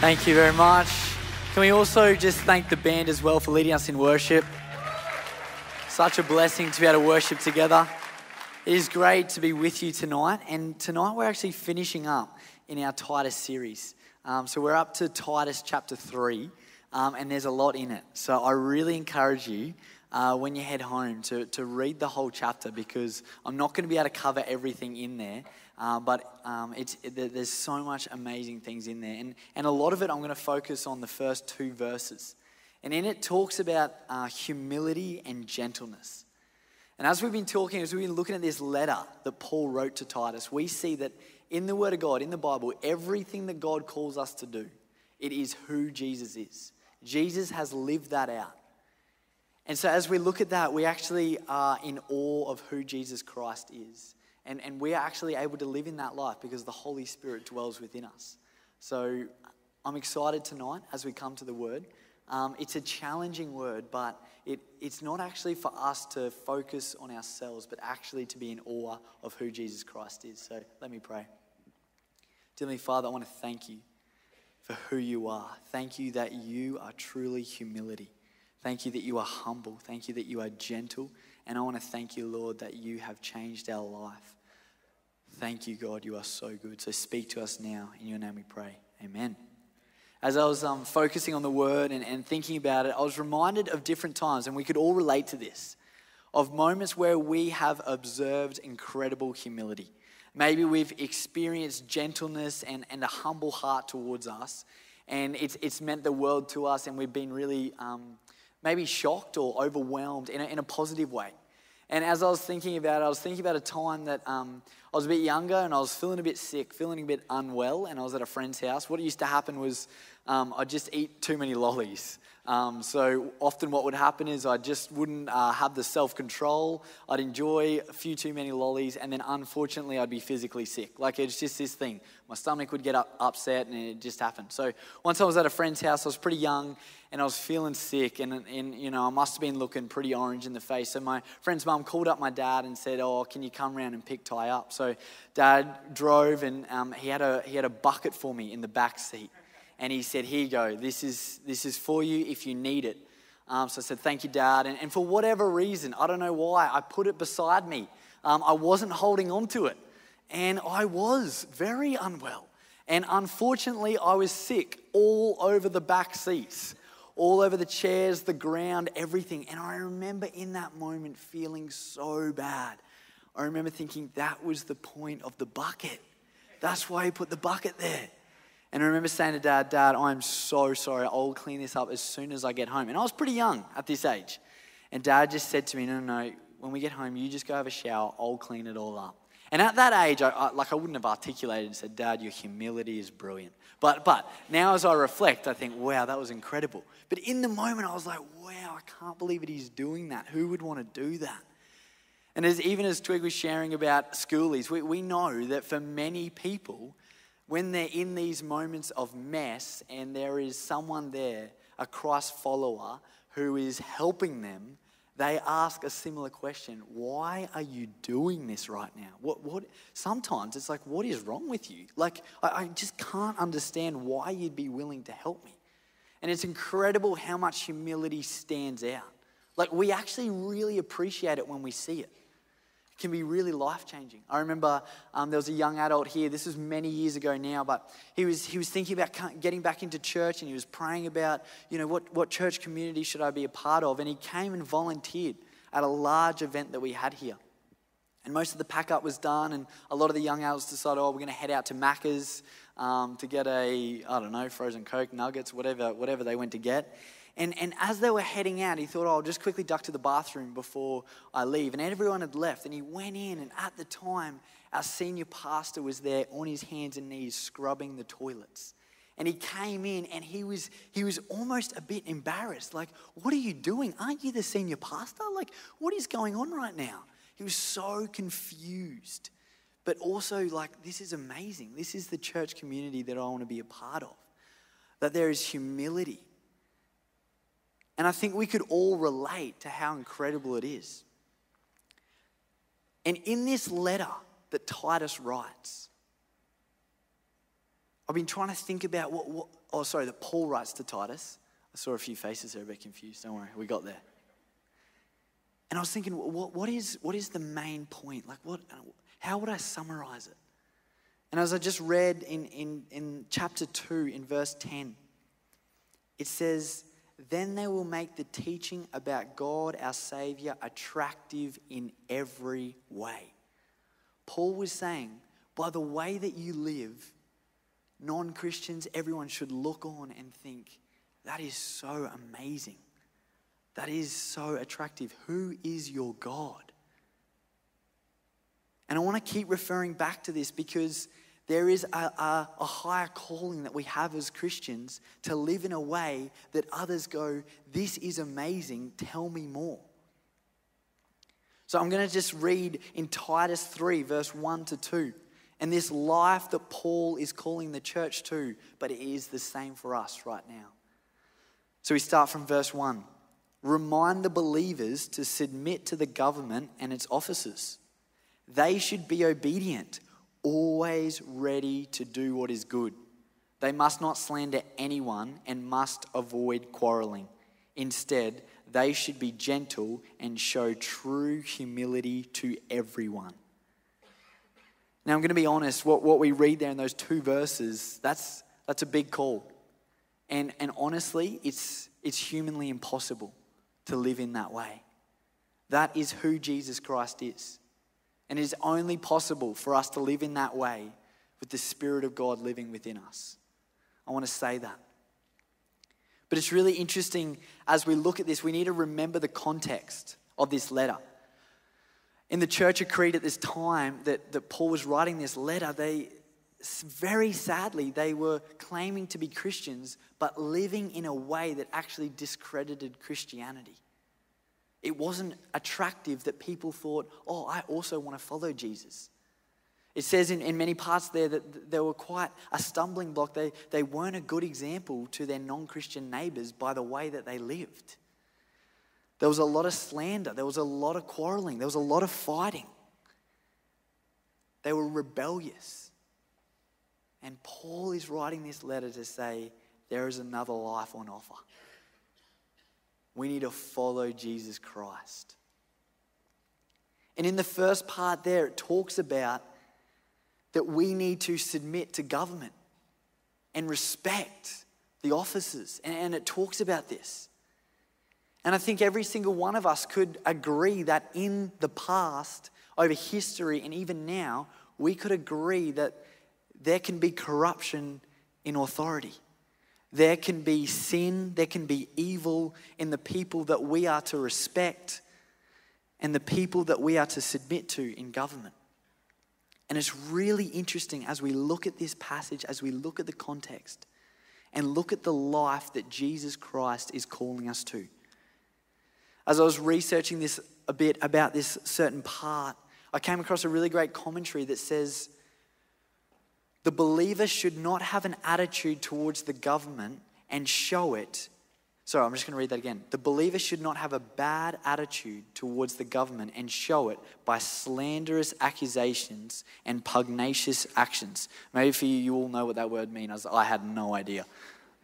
Thank you very much. Can we also just thank the band as well for leading us in worship? Such a blessing to be able to worship together. It is great to be with you tonight. And tonight we're actually finishing up in our Titus series. So we're up to Titus chapter 3, and there's a lot in it. So I really encourage you, when you head home, to read the whole chapter, because I'm not going to be able to cover everything in there. There's so much amazing things in there. And a lot of it I'm going to focus on the first two verses. And in it talks about humility and gentleness. And as we've been looking at this letter that Paul wrote to Titus, we see that in the Word of God, in the Bible, everything that God calls us to do, it is who Jesus is. Jesus has lived that out. And so as we look at that, we actually are in awe of who Jesus Christ is. And we are actually able to live in that life because the Holy Spirit dwells within us. So I'm excited tonight as we come to the Word. It's a challenging word, but it's not actually for us to focus on ourselves, but actually to be in awe of who Jesus Christ is. So let me pray. Dear Heavenly Father, I want to thank you for who you are. Thank you that you are truly humility. Thank you that you are humble. Thank you that you are gentle. And I want to thank you, Lord, that you have changed our life. Thank you, God. You are so good. So speak to us now. In your name we pray. Amen. As I was focusing on the word and thinking about it, I was reminded of different times, and we could all relate to this, of moments where we have observed incredible humility. Maybe we've experienced gentleness and a humble heart towards us, and it's meant the world to us, and we've been really maybe shocked or overwhelmed in a positive way. And as I was thinking about it, I was thinking about a time that I was a bit younger and I was feeling a bit sick, feeling a bit unwell, and I was at a friend's house. What used to happen was I'd just eat too many lollies. So often what would happen is I just wouldn't have the self-control. I'd enjoy a few too many lollies, and then unfortunately I'd be physically sick. Like, it's just this thing. My stomach would get upset, and it just happened. So once I was at a friend's house, I was pretty young, and I was feeling sick, and you know, I must have been looking pretty orange in the face. So my friend's mum called up my dad and said, "Oh, can you come round and pick Ty up?" So Dad drove, and he had a bucket for me in the back seat. And he said, "Here you go, this is for you if you need it." So I said, "Thank you, Dad." And for whatever reason, I don't know why, I put it beside me. I wasn't holding on to it. And I was very unwell. And unfortunately, I was sick all over the back seats, all over the chairs, the ground, everything. And I remember in that moment feeling so bad. I remember thinking that was the point of the bucket. That's why he put the bucket there. And I remember saying to Dad, "Dad, I'm so sorry. I'll clean this up as soon as I get home." And I was pretty young at this age. And Dad just said to me, No. When we get home, you just go have a shower. I'll clean it all up." And at that age, I wouldn't have articulated and said, "Dad, your humility is brilliant." But now as I reflect, I think, wow, that was incredible. But in the moment, I was like, wow, I can't believe that he's doing that. Who would want to do that? And even as Twig was sharing about schoolies, we know that for many people, when they're in these moments of mess and there is someone there, a Christ follower, who is helping them, they ask a similar question: "Why are you doing this right now?" What? Sometimes it's like, what is wrong with you? Like, I just can't understand why you'd be willing to help me. And it's incredible how much humility stands out. Like, we actually really appreciate it when we see it. Can be really life-changing. I remember there was a young adult here, this was many years ago now, but he was thinking about getting back into church, and he was praying about, you know, what church community should I be a part of, and he came and volunteered at a large event that we had here. And most of the pack-up was done, and a lot of the young adults decided, we're going to head out to Macca's to get frozen Coke, nuggets, whatever they went to get. And as they were heading out, he thought, I'll just quickly duck to the bathroom before I leave. And everyone had left, and he went in, and at the time, our senior pastor was there on his hands and knees scrubbing the toilets. And he came in, and he was almost a bit embarrassed. Like, what are you doing? Aren't you the senior pastor? Like, what is going on right now? He was so confused. But also, like, this is amazing. This is the church community that I want to be a part of. That there is humility. And I think we could all relate to how incredible it is. And in this letter that Titus writes, I've been trying to think about what oh, sorry, that Paul writes to Titus. I saw a few faces there, a bit confused. Don't worry, we got there. And I was thinking, what is the main point? Like, how would I summarize it? And as I just read in chapter 2, in verse 10, it says, then they will make the teaching about God, our Savior, attractive in every way. Paul was saying, by the way that you live, non-Christians, everyone should look on and think, that is so amazing. That is so attractive. Who is your God? And I want to keep referring back to this because there is a higher calling that we have as Christians to live in a way that others go, this is amazing, tell me more. So I'm going to just read in Titus 3, verse 1 to 2. And this life that Paul is calling the church to, but it is the same for us right now. So we start from verse 1. Remind the believers to submit to the government and its officers. They should be obedient, always ready to do what is good. They must not slander anyone and must avoid quarreling. Instead, they should be gentle and show true humility to everyone. Now, I'm going to be honest, what we read there in those two verses, that's a big call. And honestly, it's humanly impossible to live in that way. That is who Jesus Christ is. And it is only possible for us to live in that way with the Spirit of God living within us. I want to say that. But it's really interesting as we look at this, we need to remember the context of this letter. In the church of Crete at this time that Paul was writing this letter, very sadly, they were claiming to be Christians, but living in a way that actually discredited Christianity. It wasn't attractive that people thought, oh, I also want to follow Jesus. It says in many parts there that they were quite a stumbling block. They weren't a good example to their non-Christian neighbors by the way that they lived. There was a lot of slander. There was a lot of quarreling. There was a lot of fighting. They were rebellious. And Paul is writing this letter to say, there is another life on offer. We need to follow Jesus Christ. And in the first part there, it talks about that we need to submit to government and respect the officers. And it talks about this. And I think every single one of us could agree that in the past, over history, and even now, we could agree that there can be corruption in authority. There can be sin, there can be evil in the people that we are to respect and the people that we are to submit to in government. And it's really interesting as we look at this passage, as we look at the context and look at the life that Jesus Christ is calling us to. As I was researching this a bit about this certain part, I came across a really great commentary that says, the believer should not have an attitude towards the government and show it. Sorry, I'm just going to read that again. The believer should not have a bad attitude towards the government and show it by slanderous accusations and pugnacious actions. Maybe for you, you all know what that word means. I had no idea.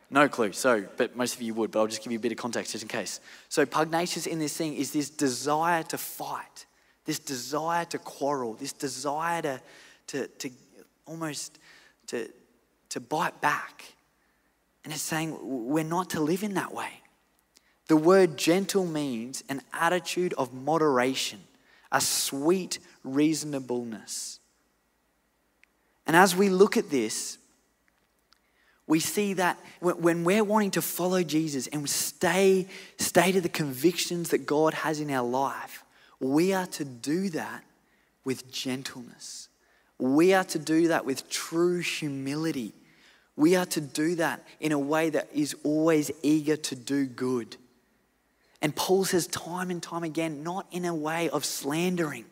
No clue. So, but most of you would, but I'll just give you a bit of context just in case. So pugnacious in this thing is this desire to fight, this desire to quarrel, this desire to almost to bite back. And it's saying we're not to live in that way. The word gentle means an attitude of moderation, a sweet reasonableness. And as we look at this, we see that when we're wanting to follow Jesus and stay to the convictions that God has in our life, we are to do that with gentleness. We are to do that with true humility. We are to do that in a way that is always eager to do good. And Paul says time and time again, not in a way of slandering.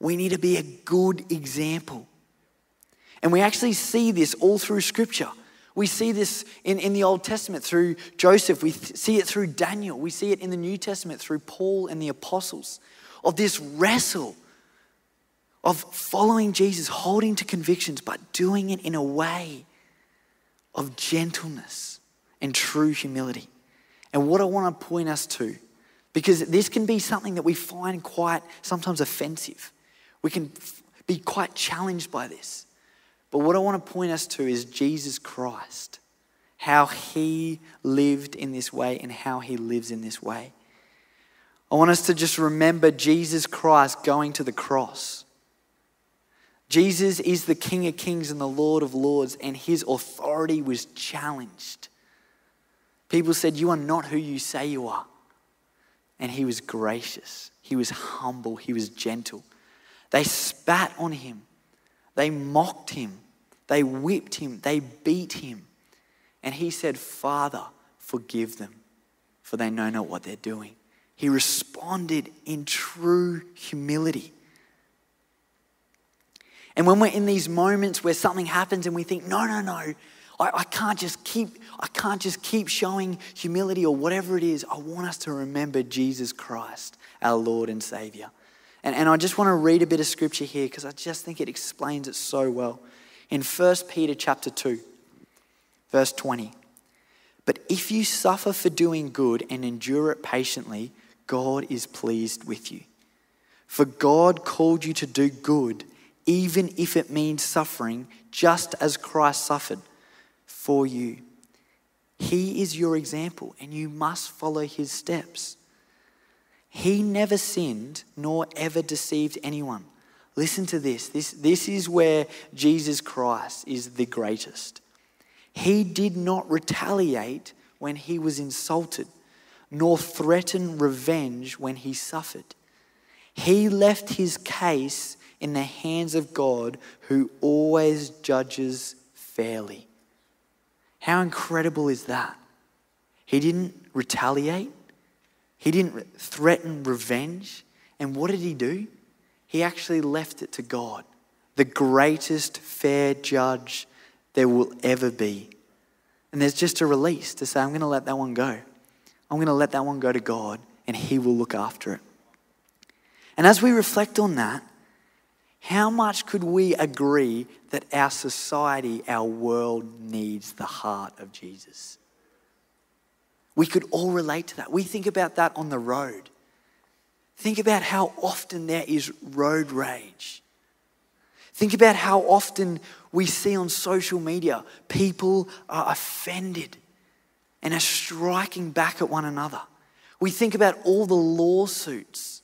We need to be a good example. And we actually see this all through Scripture. We see this in the Old Testament through Joseph. We see it through Daniel. We see it in the New Testament through Paul and the apostles of this wrestle of following Jesus, holding to convictions, but doing it in a way of gentleness and true humility. And what I want to point us to, because this can be something that we find quite sometimes offensive. We can be quite challenged by this. But what I want to point us to is Jesus Christ, how he lived in this way and how he lives in this way. I want us to just remember Jesus Christ going to the cross. Jesus is the King of Kings and the Lord of Lords, and his authority was challenged. People said, "You are not who you say you are." And he was gracious. He was humble. He was gentle. They spat on him. They mocked him. They whipped him. They beat him. And he said, "Father, forgive them, for they know not what they're doing." He responded in true humility. And when we're in these moments where something happens and we think, no, I can't just keep showing humility or whatever it is, I want us to remember Jesus Christ, our Lord and Savior. And I just want to read a bit of scripture here because I just think it explains it so well. In 1 Peter chapter 2, verse 20. "But if you suffer for doing good and endure it patiently, God is pleased with you. For God called you to do good, even if it means suffering, just as Christ suffered for you. He is your example, and you must follow his steps. He never sinned, nor ever deceived anyone." Listen to this. This is where Jesus Christ is the greatest. "He did not retaliate when he was insulted, nor threaten revenge when he suffered. He left his case in the hands of God, who always judges fairly." How incredible is that? He didn't retaliate. He didn't threaten revenge. And what did he do? He actually left it to God, the greatest fair judge there will ever be. And there's just a release to say, I'm going to let that one go. I'm going to let that one go to God, and he will look after it. And as we reflect on that, how much could we agree that our society, our world needs the heart of Jesus? We could all relate to that. We think about that on the road. Think about how often there is road rage. Think about how often we see on social media people are offended and are striking back at one another. We think about all the lawsuits.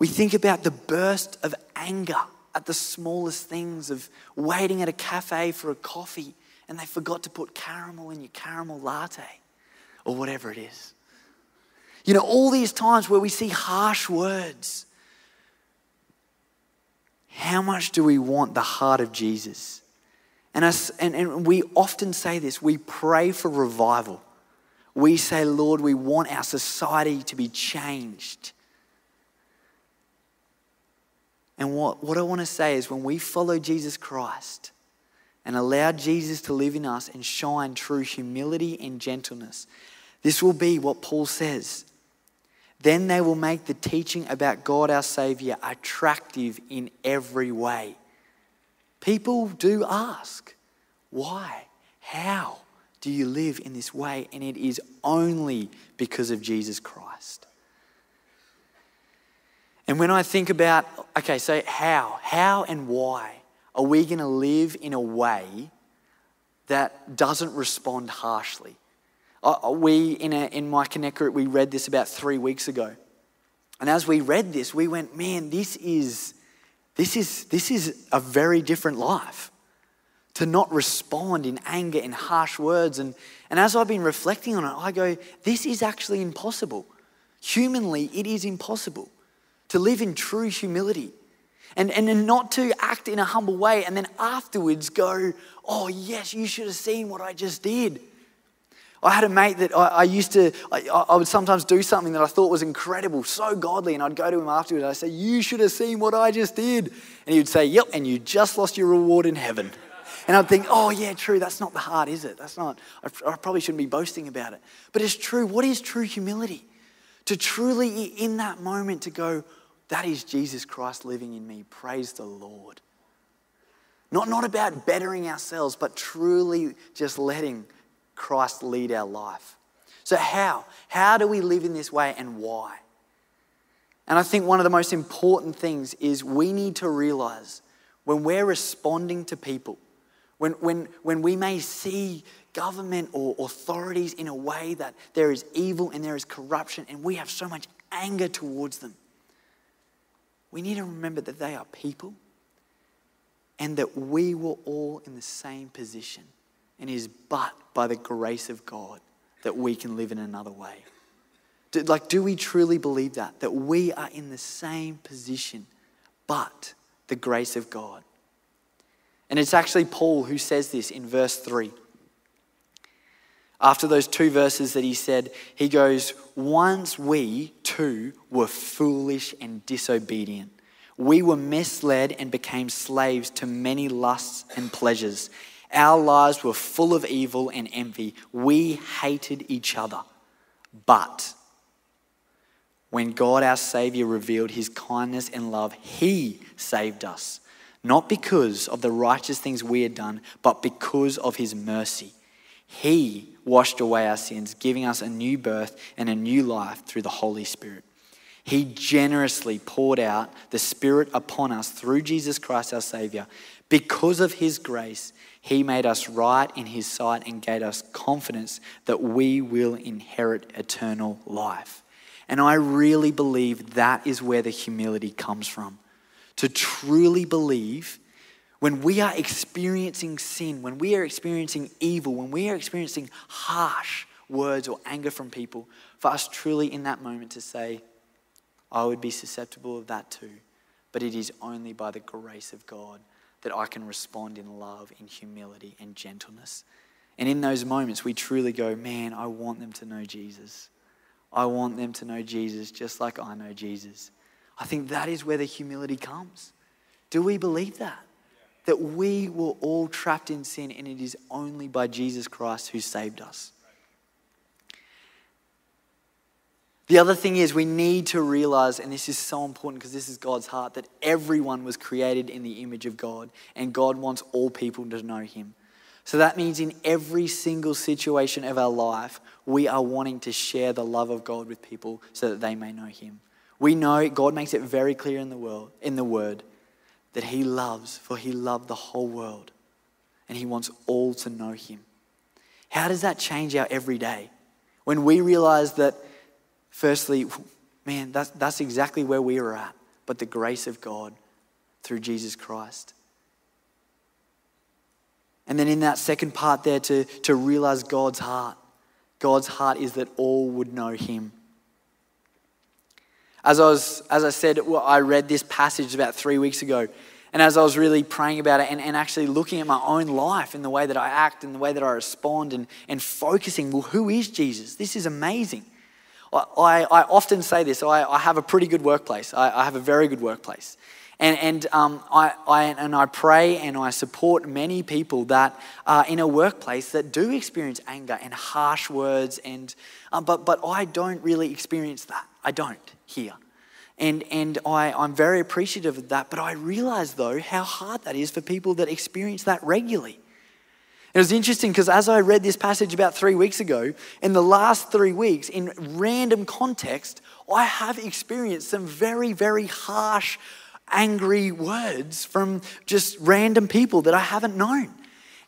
We think about the burst of anger at the smallest things, of waiting at a cafe for a coffee and they forgot to put caramel in your caramel latte or whatever it is. You know, all these times where we see harsh words. How much do we want the heart of Jesus? And we often say this, we pray for revival. We say, Lord, we want our society to be changed. And what I want to say is when we follow Jesus Christ and allow Jesus to live in us and shine true humility and gentleness, this will be what Paul says. "Then they will make the teaching about God our Savior attractive in every way." People do ask, why? How do you live in this way? And it is only because of Jesus Christ. And when I think about, okay, so how and why are we going to live in a way that doesn't respond harshly? In my Connect group, we read this about 3 weeks ago. And as we read this, we went, man, this is a very different life. To not respond in anger and harsh words. And as I've been reflecting on it, I go, this is actually impossible. Humanly, it is impossible to live in true humility. And not to act in a humble way and then afterwards go, oh yes, you should have seen what I just did. I had a mate that I would sometimes do something that I thought was incredible, so godly, and I'd go to him afterwards and I'd say, you should have seen what I just did. And he would say, yep, and you just lost your reward in heaven. And I'd think, oh yeah, true, that's not the heart, is it? I probably shouldn't be boasting about it. But it's true. What is true humility? To truly, in that moment, to go, that is Jesus Christ living in me. Praise the Lord. Not about bettering ourselves, but truly just letting Christ lead our life. So how? How do we live in this way and why? And I think one of the most important things is we need to realize when we're responding to people, when we may see government or authorities in a way that there is evil and there is corruption and we have so much anger towards them, we need to remember that they are people and that we were all in the same position, and it is but by the grace of God that we can live in another way. Do we truly believe that we are in the same position but the grace of God? And it's actually Paul who says this in verse 3. After those two verses that he said, he goes, once we too were foolish and disobedient. We were misled and became slaves to many lusts and pleasures. Our lives were full of evil and envy. We hated each other. But when God our Savior revealed his kindness and love, he saved us, not because of the righteous things we had done, but because of his mercy. He washed away our sins, giving us a new birth and a new life through the Holy Spirit. He generously poured out the Spirit upon us through Jesus Christ our Savior. Because of his grace, he made us right in his sight and gave us confidence that we will inherit eternal life. And I really believe that is where the humility comes from. To truly believe when we are experiencing sin, when we are experiencing evil, when we are experiencing harsh words or anger from people, for us truly in that moment to say, I would be susceptible of that too, but it is only by the grace of God that I can respond in love, in humility and gentleness. And in those moments, we truly go, man, I want them to know Jesus. I want them to know Jesus just like I know Jesus. I think that is where the humility comes. Do we believe that? That we were all trapped in sin and it is only by Jesus Christ who saved us. The other thing is we need to realize, and this is so important because this is God's heart, that everyone was created in the image of God and God wants all people to know him. So that means in every single situation of our life, we are wanting to share the love of God with people so that they may know him. We know God makes it very clear in the word that he loves, for he loved the whole world and he wants all to know him. How does that change our everyday? When we realize that firstly, man, that's exactly where we are at, but the grace of God through Jesus Christ. And then in that second part there to realize God's heart. God's heart is that all would know him. As I said, I read this passage about 3 weeks ago, and as I was really praying about it and actually looking at my own life and the way that I act and the way that I respond and focusing, well, who is Jesus? This is amazing. I often say this, I have a pretty good workplace. I have a very good workplace. And I pray and I support many people that are in a workplace that do experience anger and harsh words, but I don't really experience that. I don't here. And I'm very appreciative of that, but I realize though how hard that is for people that experience that regularly. It was interesting because as I read this passage about 3 weeks ago, in the last 3 weeks, in random context, I have experienced some very, very harsh, angry words from just random people that I haven't known.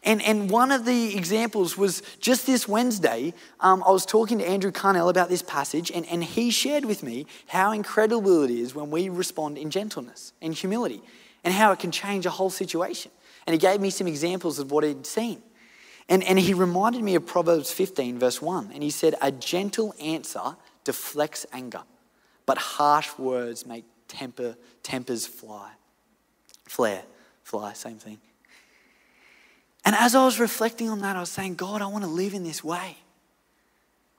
And one of the examples was just this Wednesday, I was talking to Andrew Carnell about this passage, and he shared with me how incredible it is when we respond in gentleness and humility and how it can change a whole situation. And he gave me some examples of what he'd seen. And he reminded me of Proverbs 15, verse 1. And he said, a gentle answer deflects anger, but harsh words make tempers fly. Flare, same thing. And as I was reflecting on that, I was saying, God, I want to live in this way.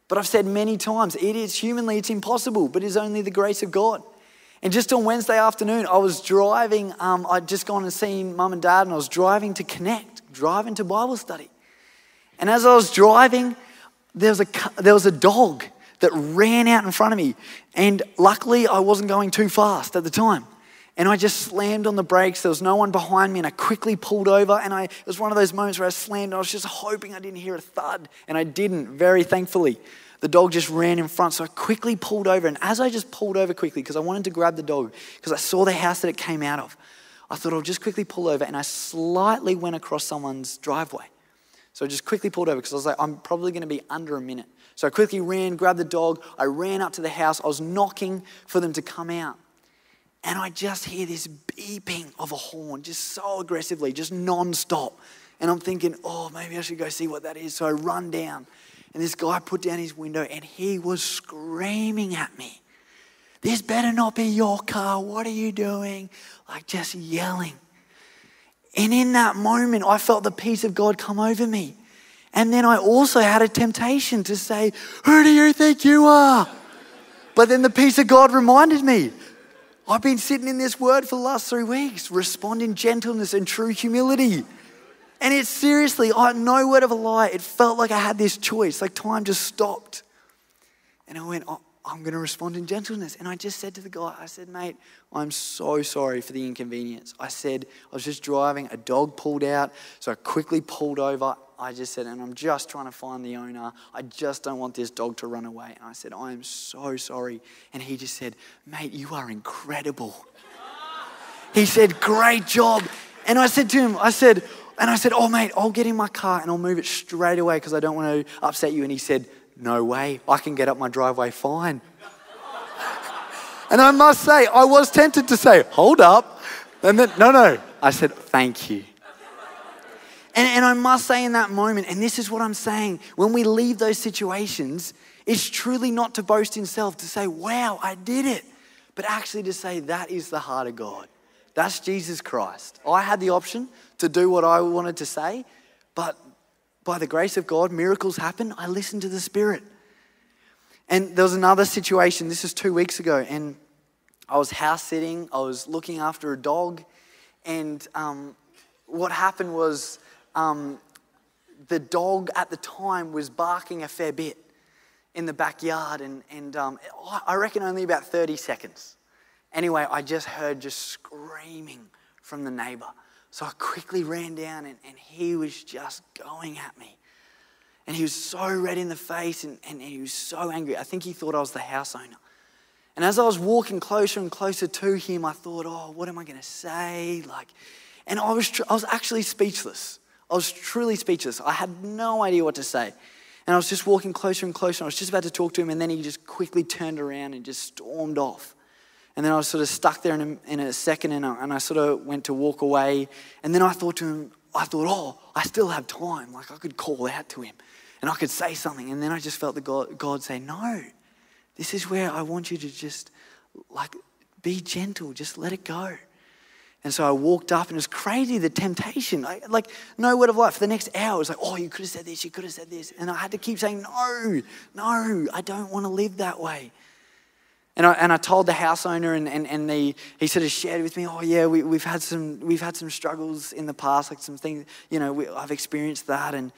But I've said many times, it is humanly, it's impossible, but it's only the grace of God. And just on Wednesday afternoon, I was driving, I'd just gone and seen mum and dad, and I was driving to Connect, driving to Bible study. And as I was driving, there was a dog that ran out in front of me. And luckily, I wasn't going too fast at the time. And I just slammed on the brakes. There was no one behind me, and I quickly pulled over. And it was one of those moments where I slammed, and I was just hoping I didn't hear a thud. And I didn't, very thankfully. The dog just ran in front, so I quickly pulled over. And as I just pulled over quickly, because I wanted to grab the dog, because I saw the house that it came out of, I thought I'll just quickly pull over. And I slightly went across someone's driveway. So I just quickly pulled over because I was like, I'm probably going to be under a minute. So I quickly ran, grabbed the dog. I ran up to the house. I was knocking for them to come out. And I just hear this beeping of a horn, just so aggressively, just nonstop. And I'm thinking, oh, maybe I should go see what that is. So I run down. And this guy put down his window and he was screaming at me. This better not be your car. What are you doing? Like just yelling. And in that moment, I felt the peace of God come over me. And then I also had a temptation to say, who do you think you are? But then the peace of God reminded me, I've been sitting in this word for the last 3 weeks. Respond in gentleness and true humility. And it's seriously, no word of a lie, it felt like I had this choice, like time just stopped. And I went, oh, I'm going to respond in gentleness. And I just said to the guy, I said, mate, I'm so sorry for the inconvenience. I said, I was just driving, a dog pulled out, so I quickly pulled over. I just said, and I'm just trying to find the owner. I just don't want this dog to run away. And I said, I am so sorry. And he just said, mate, you are incredible. He said, great job. And I said to him, I said, oh, mate, I'll get in my car and I'll move it straight away because I don't want to upset you. And he said, no way, I can get up my driveway fine. And I must say, I was tempted to say, hold up. And then, no, I said, thank you. And I must say in that moment, and this is what I'm saying, when we leave those situations, it's truly not to boast in self, to say, wow, I did it. But actually to say, that is the heart of God. That's Jesus Christ. I had the option to do what I wanted to say, but by the grace of God, miracles happen. I listened to the Spirit. And there was another situation, this is 2 weeks ago, and I was house sitting, I was looking after a dog, and what happened was the dog at the time was barking a fair bit in the backyard, and I reckon only about 30 seconds. Anyway, I just heard screaming from the neighbor. So I quickly ran down and he was just going at me. And he was so red in the face and he was so angry. I think he thought I was the house owner. And as I was walking closer and closer to him, I thought, oh, what am I going to say? And I was actually speechless. I was truly speechless. I had no idea what to say. And I was just walking closer and closer. And I was just about to talk to him and then he just quickly turned around and just stormed off. And then I was sort of stuck there in a second and I sort of went to walk away. And then I thought to him, oh, I still have time. Like I could call out to him and I could say something. And then I just felt the God say, no, this is where I want you to just like be gentle. Just let it go. And so I walked up and it was crazy, the temptation. Like no word of life. For the next hour, it was like, oh, you could have said this, you could have said this. And I had to keep saying, no, I don't want to live that way. And I told the house owner, and he sort of shared with me, oh yeah, we've had some struggles in the past, like some things, you know, I've experienced that. And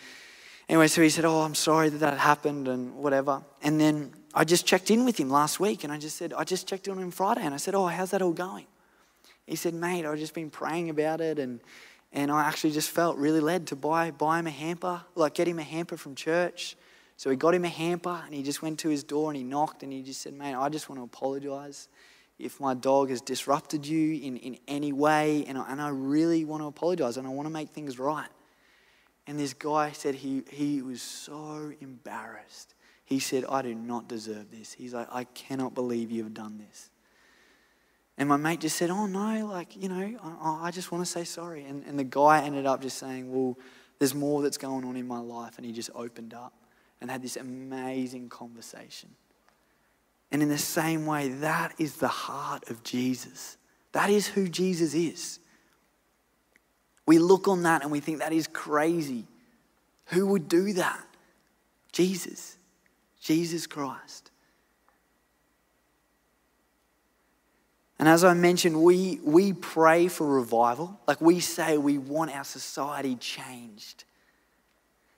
anyway, so he said, oh, I'm sorry that happened and whatever. And then I just checked in with him last week, and I just said, I just checked in on him Friday, and I said, oh, how's that all going? He said, mate, I've just been praying about it, and I actually just felt really led to buy him a hamper, like get him a hamper from church. So we got him a hamper and he just went to his door and he knocked and he just said, man, I just want to apologize if my dog has disrupted you in any way and I really want to apologize and I want to make things right. And this guy said he was so embarrassed. He said, I do not deserve this. He's like, I cannot believe you have done this. And my mate just said, oh no, like, you know, I just want to say sorry. And the guy ended up just saying, well, there's more that's going on in my life, and he just opened up. And had this amazing conversation. And in the same way, that is the heart of Jesus. That is who Jesus is. We look on that and we think that is crazy. Who would do that? Jesus. Jesus Christ. And as I mentioned, we pray for revival. Like we say we want our society changed.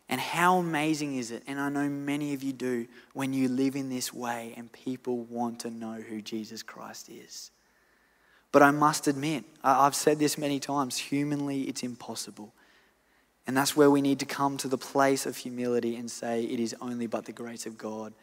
And how amazing is it, and I know many of you do, when you live in this way and people want to know who Jesus Christ is. But I must admit, I've said this many times, humanly it's impossible. And that's where we need to come to the place of humility and say, it is only but the grace of God.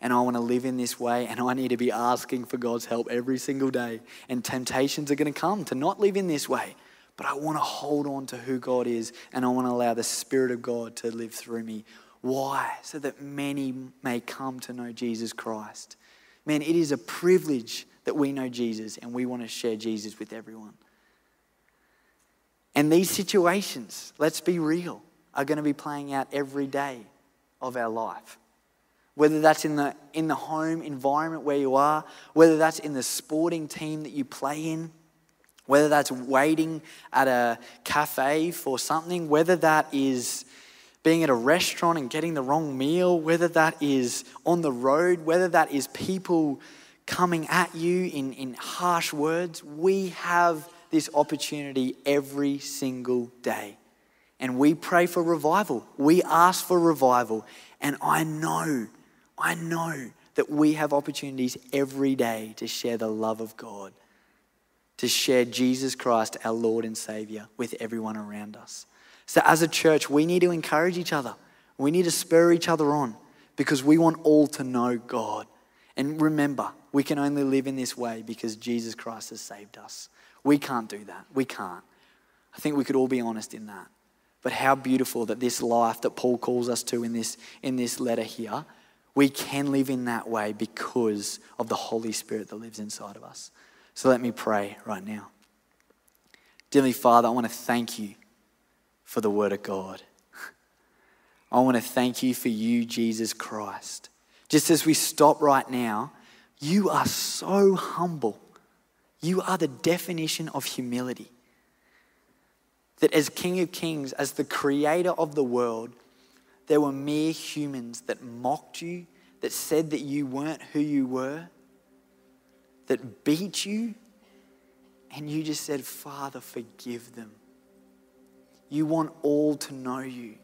And I want to live in this way, and I need to be asking for God's help every single day. And temptations are going to come to not live in this way. But I want to hold on to who God is, and I want to allow the Spirit of God to live through me. Why? So that many may come to know Jesus Christ. Man, it is a privilege that we know Jesus, and we want to share Jesus with everyone. And these situations, let's be real, are going to be playing out every day of our life. Whether that's in the home environment where you are, whether that's in the sporting team that you play in, whether that's waiting at a cafe for something, whether that is being at a restaurant and getting the wrong meal, whether that is on the road, whether that is people coming at you in harsh words, we have this opportunity every single day. And we pray for revival. We ask for revival. And I know that we have opportunities every day to share the love of God, to share Jesus Christ, our Lord and Savior, with everyone around us. So as a church, we need to encourage each other. We need to spur each other on because we want all to know God. And remember, we can only live in this way because Jesus Christ has saved us. We can't do that. We can't. I think we could all be honest in that. But how beautiful that this life that Paul calls us to in this letter here, we can live in that way because of the Holy Spirit that lives inside of us. So let me pray right now. Dearly Father, I want to thank you for the Word of God. I want to thank you for you, Jesus Christ. Just as we stop right now, you are so humble. You are the definition of humility. That as King of Kings, as the creator of the world, there were mere humans that mocked you, that said that you weren't who you were, that beat you, and you just said, Father, forgive them. You want all to know you.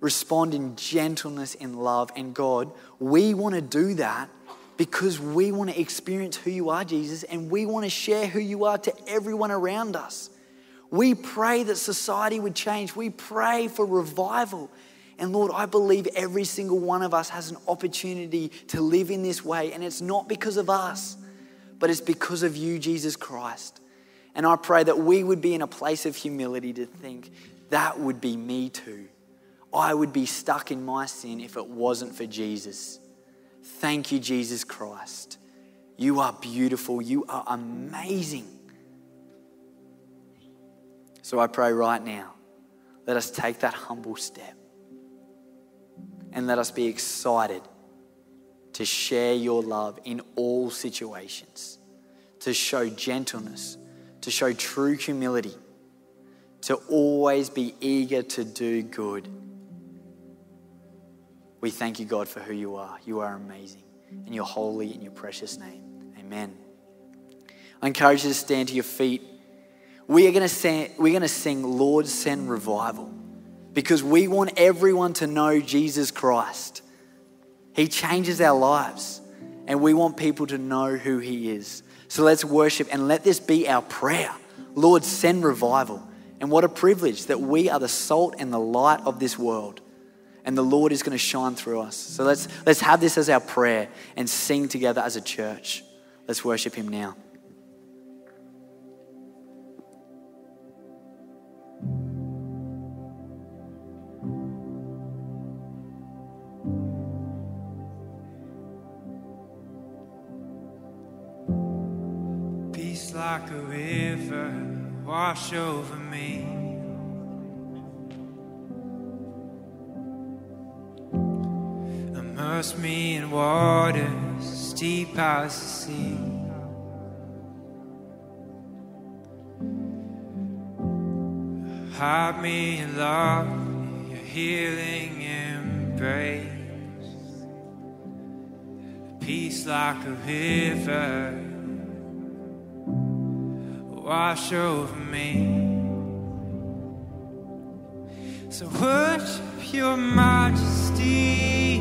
Respond in gentleness and love. And God, we want to do that because we want to experience who you are, Jesus, and we want to share who you are to everyone around us. We pray that society would change. We pray for revival. And Lord, I believe every single one of us has an opportunity to live in this way. And it's not because of us, but it's because of you, Jesus Christ. And I pray that we would be in a place of humility to think, that would be me too. I would be stuck in my sin if it wasn't for Jesus. Thank you, Jesus Christ. You are beautiful. You are amazing. So I pray right now, let us take that humble step and let us be excited to share your love in all situations, to show gentleness, to show true humility, to always be eager to do good. We thank you, God, for who you are. You are amazing. And you're holy in your precious name. Amen. I encourage you to stand to your feet. We're going to sing, Lord, Send Revival, because we want everyone to know Jesus Christ. He changes our lives, and we want people to know who he is. So let's worship and let this be our prayer. Lord, send revival. And what a privilege that we are the salt and the light of this world, and the Lord is going to shine through us. So let's have this as our prayer and sing together as a church. Let's worship him now. Like a river wash over me, immerse me in waters deep as the sea. Hide me in love, your healing embrace. Peace like a river wash over me. So worship your majesty,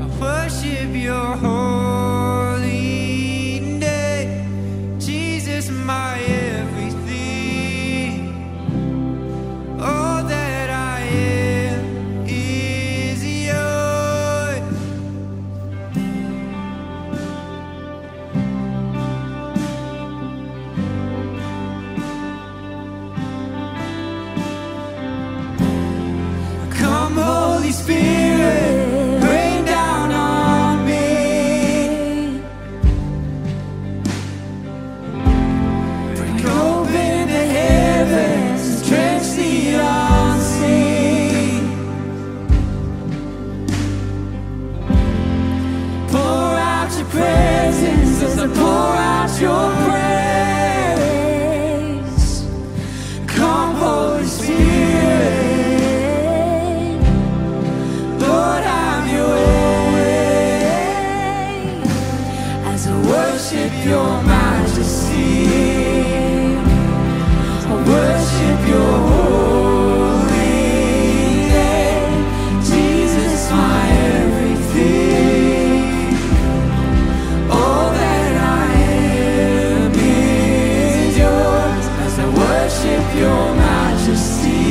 I worship your holy name. Holy Spirit, rain down on me. Break open the heavens, drench the unseen. Pour out your presence as I pour out your praise. Come, Holy Spirit. Your majesty, I worship your holy name. Jesus, my everything, all that I am is yours. As I worship your majesty,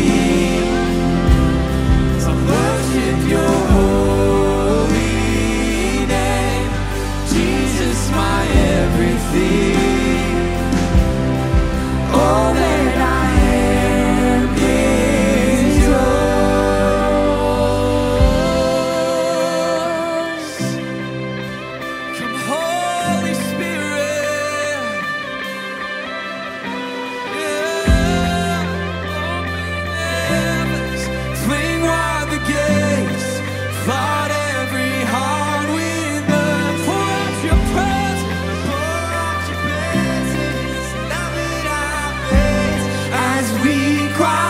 I worship your holy name. All that I am is yours. Come, Holy Spirit, yeah. Swing wide the gates, flood every heart with the force of your presence. We cry.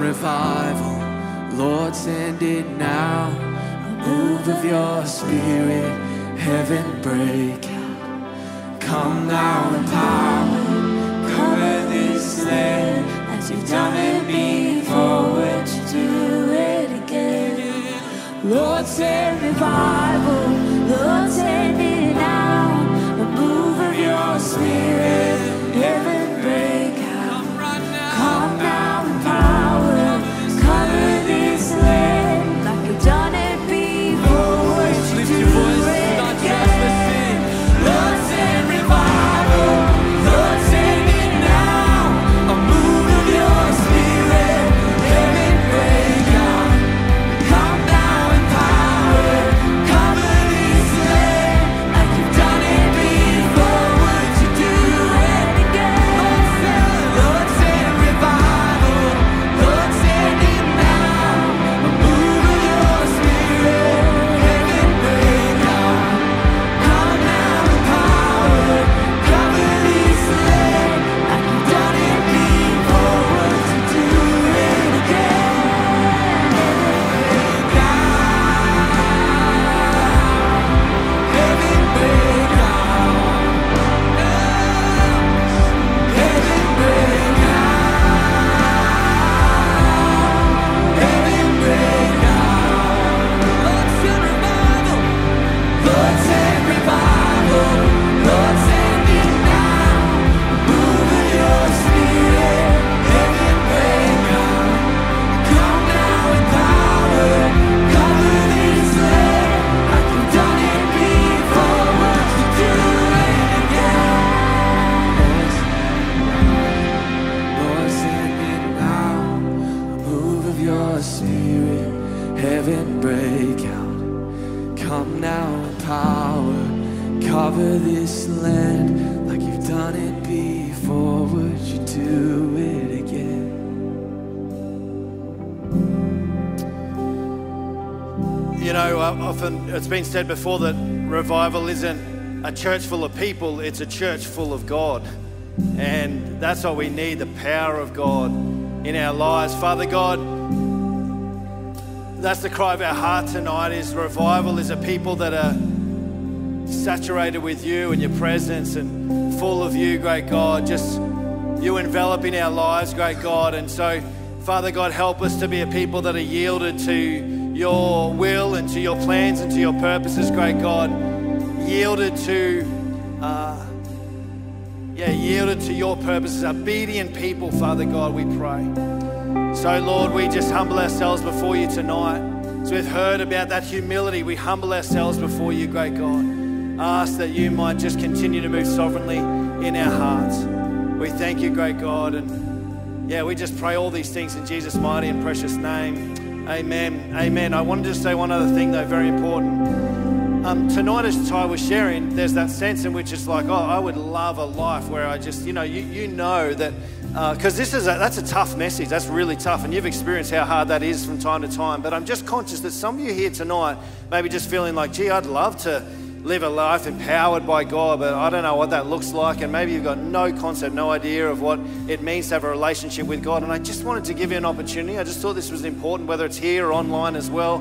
Revival, Lord, send it now. A move of your spirit, heaven break out. Come now in power, cover this land. As you've done it before, would you do it again? Lord, send revival, Lord, send it now. A move of your spirit, heaven break out. Come now. Come Cover this land like you've done it before. Would you do it again? You know, often it's been said before that revival isn't a church full of people, it's a church full of God. And that's what we need, the power of God in our lives. Father God, that's the cry of our heart tonight, is revival is a people that are saturated with you and your presence and full of you, great God. Just you enveloping our lives, great God. And so, Father God, help us to be a people that are yielded to your will and to your plans and to your purposes, great God. Yielded to, yielded to your purposes. Obedient people, Father God, we pray. So, Lord, we just humble ourselves before you tonight. So we've heard about that humility. We humble ourselves before you, great God. Ask that you might just continue to move sovereignly in our hearts. We thank you, great God. And we just pray all these things in Jesus' mighty and precious name. Amen. Amen. I wanted to say one other thing, though, very important. Tonight, as Ty was sharing, there's that sense in which it's like, oh, I would love a life where I just, you know that, because that's a tough message. That's really tough. And you've experienced how hard that is from time to time. But I'm just conscious that some of you here tonight maybe just feeling like, gee, I'd love to live a life empowered by God, but I don't know what that looks like. And maybe you've got no concept, no idea of what it means to have a relationship with God. And I just wanted to give you an opportunity. I just thought this was important, whether it's here or online as well,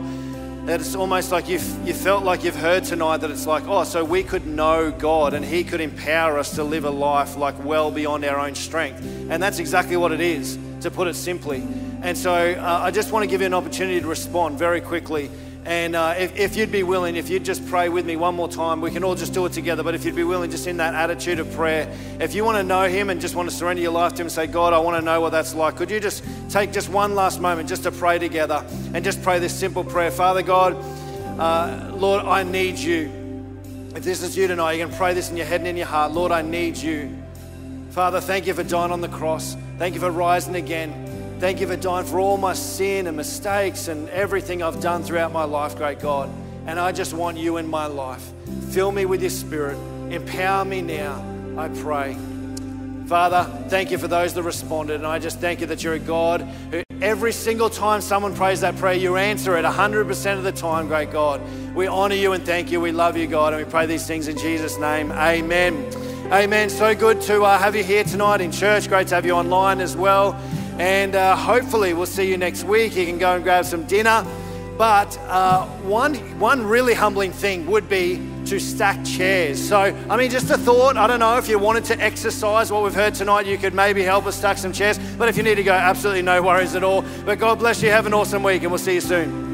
that it's almost like you felt like you've heard tonight that it's like, oh, so we could know God and he could empower us to live a life like well beyond our own strength. And that's exactly what it is, to put it simply. And so I just want to give you an opportunity to respond very quickly. And if you'd be willing, if you'd just pray with me one more time, we can all just do it together. But if you'd be willing, just in that attitude of prayer, if you want to know him and just want to surrender your life to him and say, God, I want to know what that's like. Could you just take just one last moment just to pray together and just pray this simple prayer? Father God, Lord, I need you. If this is you tonight, you can pray this in your head and in your heart. Lord, I need you. Father, thank you for dying on the cross. Thank you for rising again. Thank you for dying for all my sin and mistakes and everything I've done throughout my life, great God. And I just want you in my life. Fill me with your spirit. Empower me now, I pray. Father, thank you for those that responded. And I just thank you that you're a God who every single time someone prays that prayer, you answer it 100% of the time, great God. We honor you and thank you. We love you, God. And we pray these things in Jesus' name. Amen. Amen. So good to have you here tonight in church. Great to have you online as well. And hopefully we'll see you next week. You can go and grab some dinner. But one really humbling thing would be to stack chairs. So, I mean, just a thought. I don't know if you wanted to exercise what we've heard tonight, you could maybe help us stack some chairs. But if you need to go, absolutely no worries at all. But God bless you. Have an awesome week and we'll see you soon.